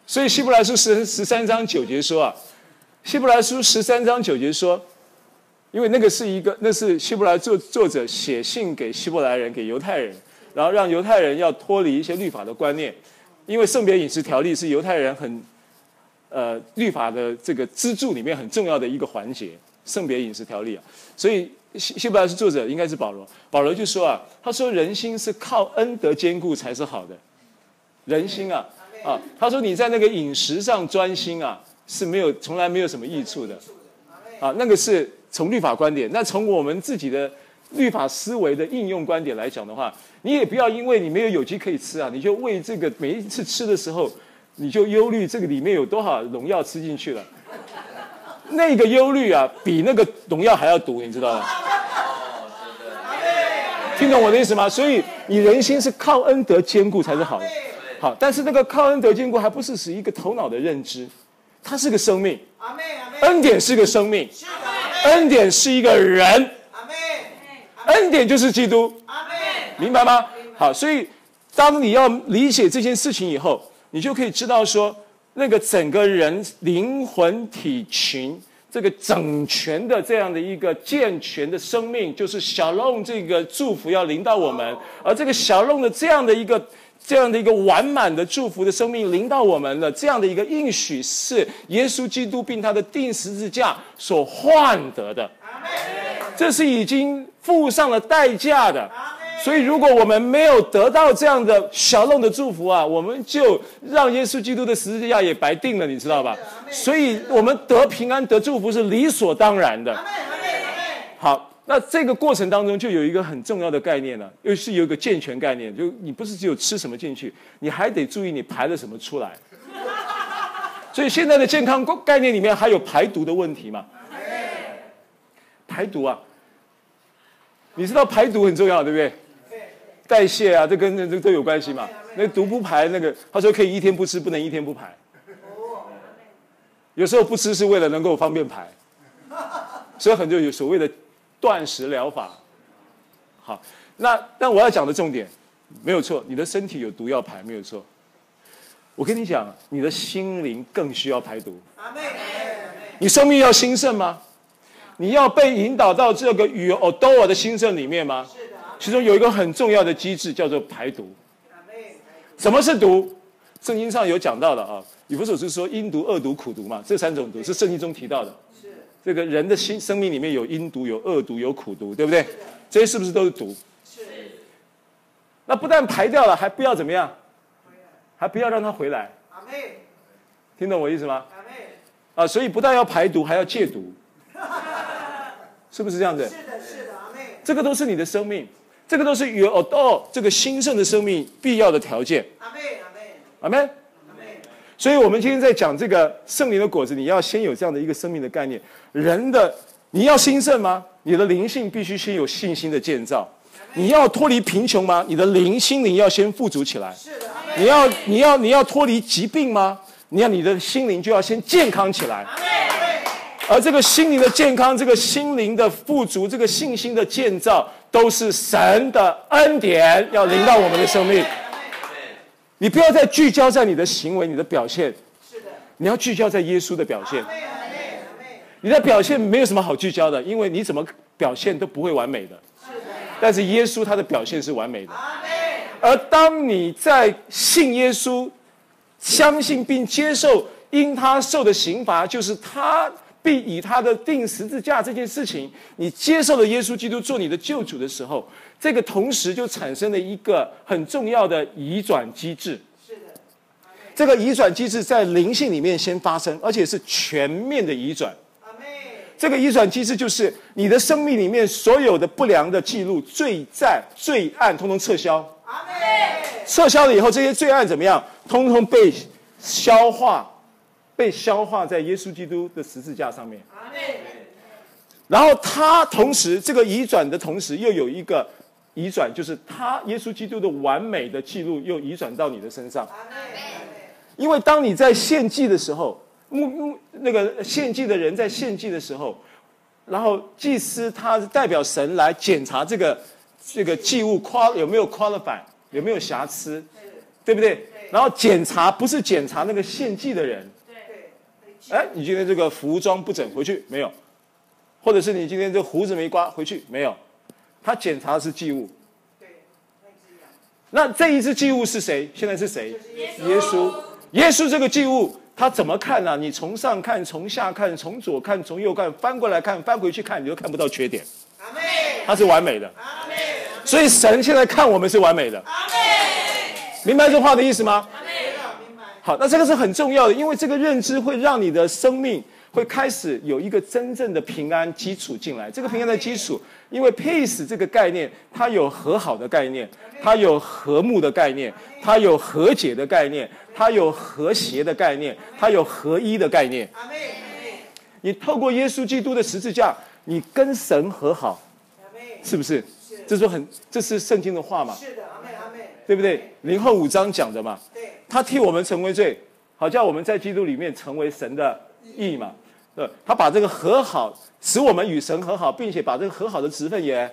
所以希伯来书十十三章九节说啊，希伯来书十三章九节说，因为那个是一个，那是希伯来作作者写信给希伯来人，给犹太人，然后让犹太人要脱离一些律法的观念，因为圣别饮食条例是犹太人很，呃，律法的这个支柱里面很重要的一个环节，圣别饮食条例啊，所以。希希伯来书作者应该是保罗，保罗就说啊，他说人心是靠恩德坚固才是好的，人心啊啊，他说你在那个饮食上专心啊是没有从来没有什么益处的，啊，那个是从律法观点，那从我们自己的律法思维的应用观点来讲的话，你也不要因为你没有有机可以吃啊，你就为这个每一次吃的时候你就忧虑这个里面有多少农药吃进去了。那个忧虑啊，比那个农药还要毒，你知道吗？听懂我的意思吗？所以你人心是靠恩德坚固才是好的。好，但是那个靠恩德坚固还不是是一个头脑的认知，它是个生命。恩典是个生命，恩典是一个人，恩典就是基督，明白吗？好，所以当你要理解这件事情以后，你就可以知道说。那个整个人灵魂体群这个整全的这样的一个健全的生命，就是shalom这个祝福要临到我们，而这个shalom的这样的一个这样的一个完满的祝福的生命临到我们了，这样的一个应许是耶稣基督并他的钉十字架所换得的，这是已经付上了代价的。所以，如果我们没有得到这样的shalom的祝福啊，我们就让耶稣基督的十字架也白定了，你知道吧？所以，我们得平安、得祝福是理所当然的。好，那这个过程当中就有一个很重要的概念了、啊，又是有一个健全概念，就你不是只有吃什么进去，你还得注意你排了什么出来。所以现在的健康概念里面还有排毒的问题嘛？排毒啊，你知道排毒很重要，对不对？代谢啊，这跟这都有关系嘛。那毒不排那个，他说可以一天不吃，不能一天不排。有时候不吃是为了能够方便排，所以很多有所谓的断食疗法。好，那但我要讲的重点没有错，你的身体有毒要排没有错。我跟你讲，你的心灵更需要排毒。你生命要兴盛吗？你要被引导到这个与奥多尔的兴盛里面吗？是的。其中有一个很重要的机制叫做排毒。什么是毒？圣经上有讲到的啊，以弗所书说阴毒、恶毒、苦毒嘛，这三种毒是圣经中提到的。是。这个人的心生命里面有阴毒、有恶毒、有苦毒，对不对？这些是不是都是毒？是。那不但排掉了，还不要怎么样？还不要让它回来。阿妹。听懂我意思吗？阿妹。啊，所以不但要排毒，还要戒毒。是不是这样子？是的，是的，阿妹。这个都是你的生命。这个都是与哦这个兴盛的生命必要的条件。阿们，阿们，阿们，阿们。所以，我们今天在讲这个圣灵的果子，你要先有这样的一个生命的概念。人的你要兴盛吗？你的灵性必须先有信心的建造。你要脱离贫穷吗？你的灵心灵要先富足起来。是的，你要你要你要脱离疾病吗？你要你的心灵就要先健康起来。而这个心灵的健康，这个心灵的富足，这个信心的建造，都是神的恩典要临到我们的生命。你不要再聚焦在你的行为、你的表现，你要聚焦在耶稣的表现。你的表现没有什么好聚焦的，因为你怎么表现都不会完美的。但是耶稣他的表现是完美的。而当你在信耶稣、相信并接受因他受的刑罚，就是他必以他的定十字架这件事情，你接受了耶稣基督做你的救主的时候，这个同时就产生了一个很重要的移转机制。是的，这个移转机制在灵性里面先发生，而且是全面的移转。这个移转机制就是你的生命里面所有的不良的记录、罪债、罪案，通通撤销。撤销了以后，这些罪案怎么样？通通被消化。被消化在耶稣基督的十字架上面，然后他同时这个移转的同时，又有一个移转，就是他耶稣基督的完美的记录又移转到你的身上。因为当你在献祭的时候，那个献祭的人在献祭的时候，然后祭司他代表神来检查这个这个祭物有没有 qualify 有没有瑕疵，对不对？然后检查不是检查那个献祭的人。哎，你今天这个服装不整，回去没有？或者是你今天这胡子没刮，回去没有？他检查的是祭物。对，那这一只祭物是谁？现在是谁？耶稣。耶稣这个祭物，他怎么看呢、啊？你从上看，从下看，从左看，从右看，翻过来看，翻回去看，你就看不到缺点。阿们。他是完美的。阿们。所以神现在看我们是完美的。阿们。明白这话的意思吗？好，那这个是很重要的，因为这个认知会让你的生命会开始有一个真正的平安基础进来。这个平安的基础，因为 peace 这个概念，它有和好的概念，它有和睦的概念，它有和解的概念，它有和谐的概念，它有合一的概念。你透过耶稣基督的十字架，你跟神和好，是不是？这是很，这是圣经的话嘛？是的，阿们，阿们，对不对？林后五章讲的嘛。他替我们成为罪，好叫我们在基督里面成为神的义嘛。对，他把这个和好，使我们与神和好，并且把这个和好的职分也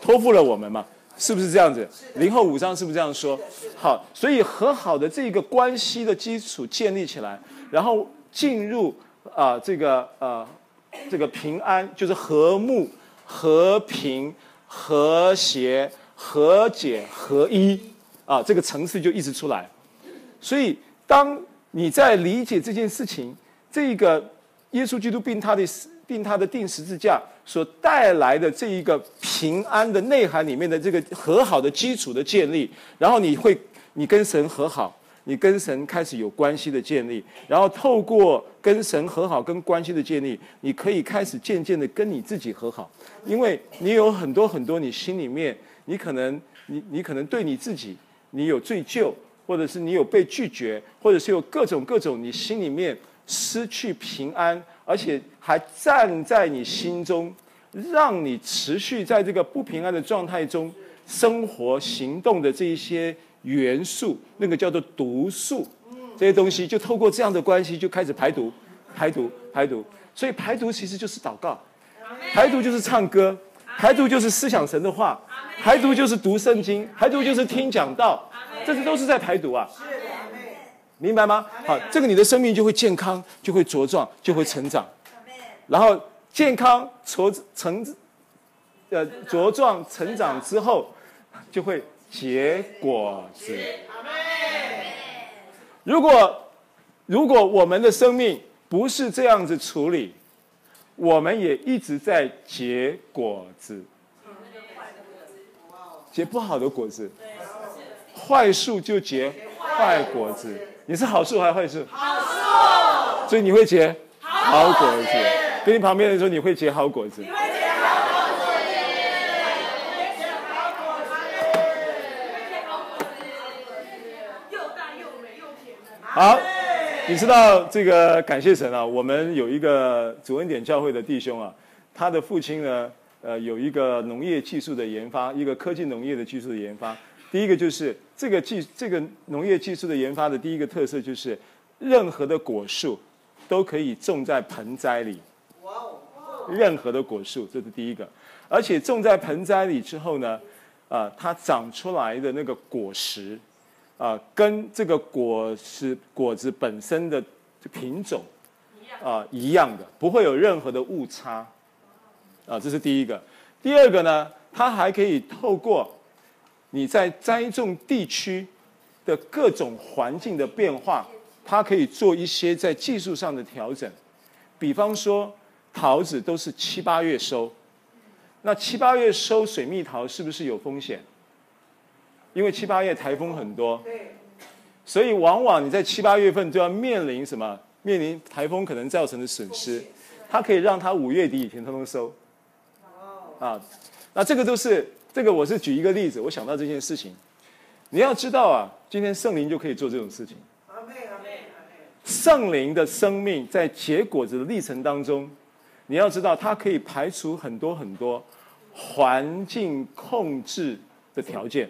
托付了我们嘛，是不是这样子？林后五章是不是这样说？好，所以和好的这个关系的基础建立起来，然后进入啊、呃、这个呃这个平安，就是和睦、和平、和谐、和解、合一啊、呃，这个层次就一直出来。所以，当你在理解这件事情，这个耶稣基督并他的并他的定十字架所带来的这一个平安的内涵里面的这个和好的基础的建立，然后你会你跟神和好，你跟神开始有关系的建立，然后透过跟神和好跟关系的建立，你可以开始渐渐的跟你自己和好，因为你有很多很多你心里面，你可能你你可能对你自己，你有罪疚，或者是你有被拒绝，或者是有各种各种你心里面失去平安，而且还站在你心中，让你持续在这个不平安的状态中生活行动的这一些元素，那个叫做毒素，这些东西就透过这样的关系就开始排毒排毒排毒。所以排毒其实就是祷告，排毒就是唱歌，排毒就是思想神的话，排毒就是读圣经，排毒就是听讲道，这些都是在排毒啊，明白吗？好，这个你的生命就会健康，就会茁壮，就会成长，然后健康茁成呃茁壮成长之后就会结果子。如果如果我们的生命不是这样子处理，我们也一直在结果子，结不好的果子，坏树就结坏果子。你是好树还是坏树？好树，所以你会结好果子。跟你旁边人说，你会结好果子。好，你知道这个感谢神啊，我们有一个主恩典教会的弟兄啊，他的父亲呢，呃，有一个农业技术的研发，一个科技农业的技术的研发。第一个就是这个技这个农业技术的研发的第一个特色就是，任何的果树都可以种在盆栽里。任何的果树，这是第一个。而且种在盆栽里之后呢，呃，它长出来的那个果实。啊，跟这个果实果子本身的品种啊一样的，不会有任何的误差啊，这是第一个。第二个呢，它还可以透过你在栽种地区的各种环境的变化，它可以做一些在技术上的调整。比方说，桃子都是七八月收，那七八月收水蜜桃是不是有风险？因为七八月台风很多，所以往往你在七八月份就要面临什么？面临台风可能造成的损失。它可以让它五月底以前通通收。啊，那这个都是这个，我是举一个例子，我想到这件事情。你要知道啊，今天圣灵就可以做这种事情。圣灵的生命在结果子的历程当中，你要知道，它可以排除很多很多环境控制的条件。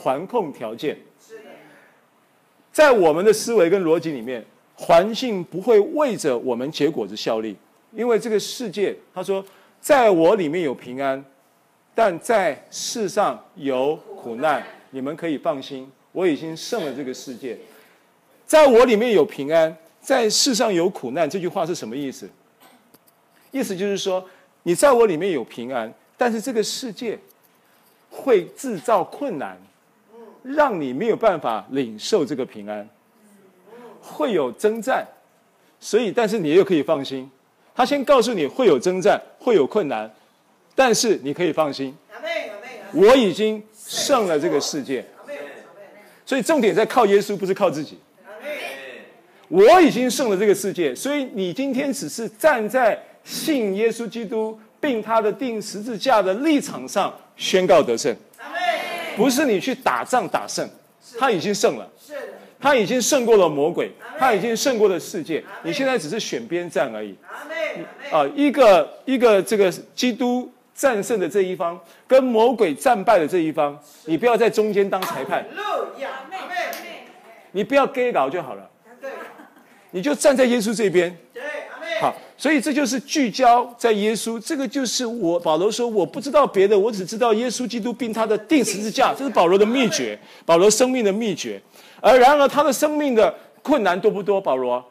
环控条件，在我们的思维跟逻辑里面，环境不会为着我们结果子效力，因为这个世界，他说，在我里面有平安，但在世上有苦难，你们可以放心，我已经胜了这个世界。在我里面有平安，在世上有苦难，这句话是什么意思？意思就是说，你在我里面有平安，但是这个世界会制造困难。让你没有办法领受这个平安，会有征战，所以但是你又可以放心。他先告诉你会有征战，会有困难，但是你可以放心，我已经胜了这个世界。所以重点在靠耶稣，不是靠自己。我已经胜了这个世界，所以你今天只是站在信耶稣基督并他的钉十字架的立场上宣告得胜。不是你去打仗打胜，他已经胜了，他已经胜过了魔鬼，他已经胜过了世界，你现在只是选边站而已。啊、呃，一个一个这个基督战胜的这一方，跟魔鬼战败的这一方，你不要在中间当裁判，你不要给搞就好了，你就站在耶稣这边。好，所以这就是聚焦在耶稣，这个就是我保罗说我不知道别的，我只知道耶稣基督并他的钉十字架，这是保罗的秘诀，保罗生命的秘诀。而然而他的生命的困难多不多？保罗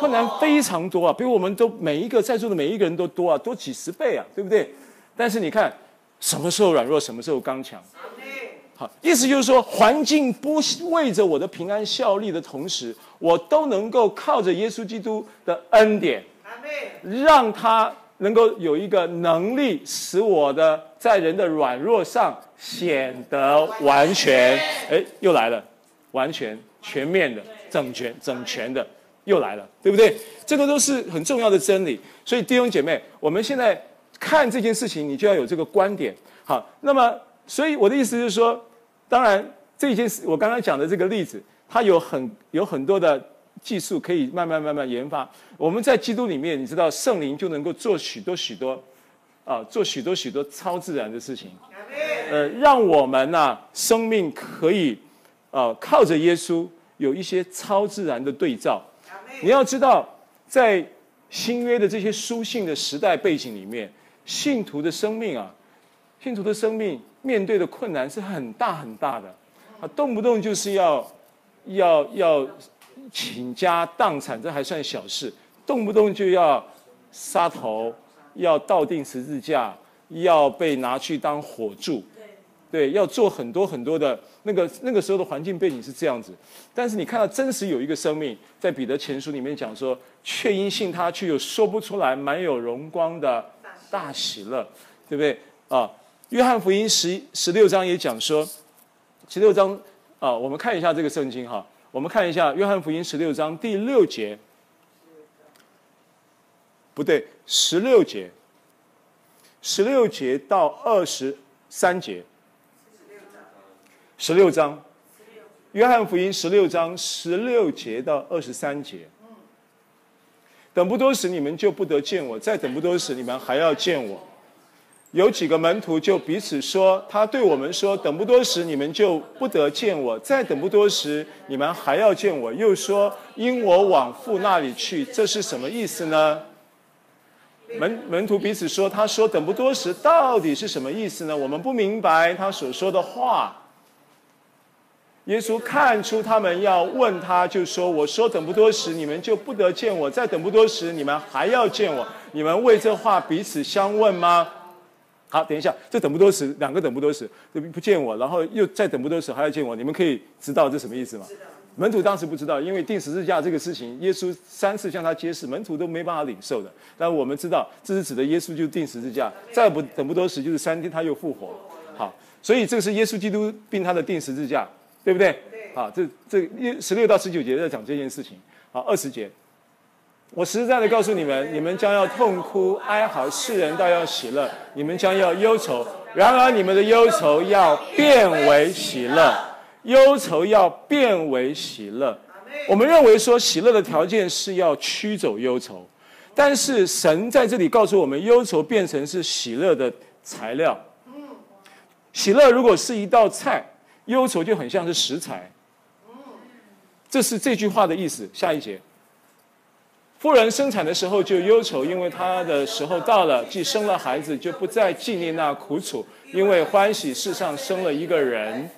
困难非常多啊，比我们都每一个在座的每一个人都多啊，多几十倍啊，对不对？但是你看什么时候软弱，什么时候刚强。好，意思就是说，环境不为着我的平安效力的同时，我都能够靠着耶稣基督的恩典，让他能够有一个能力，使我的在人的软弱上显得完全。哎，又来了，完全、全面的、整全、整全的，又来了，对不对？这个都是很重要的真理。所以弟兄姐妹，我们现在看这件事情，你就要有这个观点。好，那么所以我的意思是说，当然这件事我刚刚讲的这个例子，它有很有很多的技术可以慢慢慢慢研发。我们在基督里面，你知道圣灵就能够做许多许多啊，做许多许多超自然的事情，呃，让我们啊生命可以呃靠着耶稣有一些超自然的对照。你要知道，在新约的这些书信的时代背景里面，信徒的生命啊，信徒的生命面对的困难是很大很大的，啊，动不动就是要要要倾家荡产，这还算小事；动不动就要杀头，要倒钉十字架，要被拿去当火柱，对，要做很多很多的。那个那个时候的环境背景是这样子，但是你看到真实有一个生命，在彼得前书里面讲说，却因信他，却有说不出来满有荣光的大喜乐，对不对啊？约翰福音十十六章也讲说，十六章啊，我们看一下这个圣经哈，我们看一下约翰福音十六章第六节，不对，十六节，十六节到二十三节。十六章，约翰福音十六章十六节到二十三节。等不多时，你们就不得见我；再等不多时，你们还要见我。有几个门徒就彼此说：“他对我们说，等不多时，你们就不得见我；再等不多时，你们还要见我。”又说：“因我往父那里去。”这是什么意思呢？门门徒彼此说：“他说等不多时，到底是什么意思呢？我们不明白他所说的话。”耶稣看出他们要问他，就说：“我说等不多时，你们就不得见我；再等不多时，你们还要见我。你们为这话彼此相问吗？”好，等一下，这等不多时，两个等不多时，不见我，然后又再等不多时还要见我，你们可以知道这什么意思吗？门徒当时不知道，因为钉十字架这个事情，耶稣三次向他揭示，门徒都没办法领受的。但我们知道，这是指的耶稣就钉十字架，再不等不多时就是三天他又复活。好，所以这个是耶稣基督并他的钉十字架。对不对？好，这这十六到十九节在讲这件事情。好，二十节，我实在的告诉你们，你们将要痛哭哀嚎，世人倒要喜乐；你们将要忧愁，然而你们的忧愁要变为喜乐，忧愁要变为喜乐。我们认为说喜乐的条件是要驱走忧愁，但是神在这里告诉我们，忧愁变成是喜乐的材料。喜乐如果是一道菜，忧愁就很像是食材，这是这句话的意思。下一节，妇人生产的时候就忧愁，因为她的时候到了，既生了孩子，就不再纪念那苦楚，因为欢喜世上生了一个人。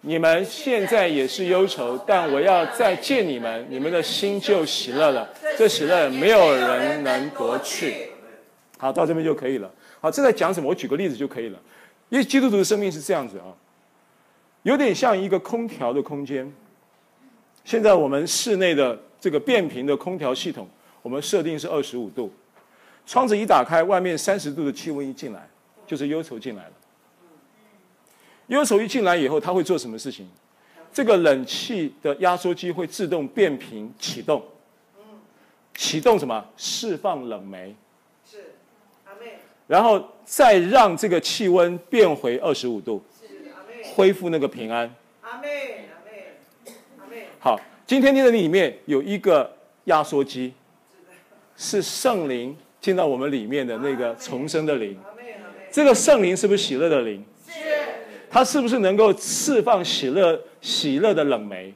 你们现在也是忧愁，但我要再见你们，你们的心就喜乐了。这喜乐没有人能夺去。好，到这边就可以了。好，这在讲什么？我举个例子就可以了。因为基督徒的生命是这样子啊。有点像一个空调的空间，现在我们室内的这个变频的空调系统，我们设定是二十五度，窗子一打开，外面三十度的气温一进来，就是忧愁进来了。忧愁一进来以后，它会做什么事情？这个冷气的压缩机会自动变频启动，启动什么？释放冷媒，然后再让这个气温变回二十五度，恢复那个平安。好，今天的里面有一个压缩机，是圣灵进到我们里面的那个重生的灵。这个圣灵是不是喜乐的灵？是。它是不是能够释放喜乐喜乐的冷媒？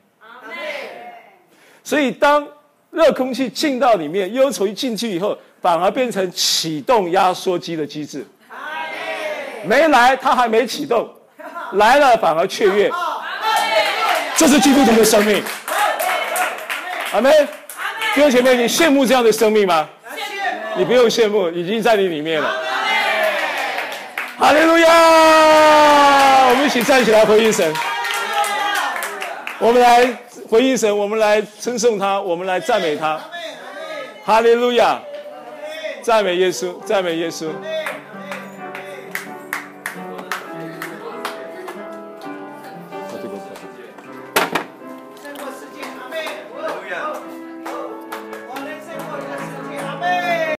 所以当热空气进到里面，忧愁一进去以后，反而变成启动压缩机的机制。没来，它还没启动。来了反而雀跃，这是基督徒的生命。阿们，弟兄姐妹，你羡慕这样的生命吗？你不用羡慕，已经在你里面了。哈利路亚！我们一起站起来回应神，我们来回应神，我们来称颂他，我们来赞美他。哈利路亚！赞美耶稣，赞美耶稣。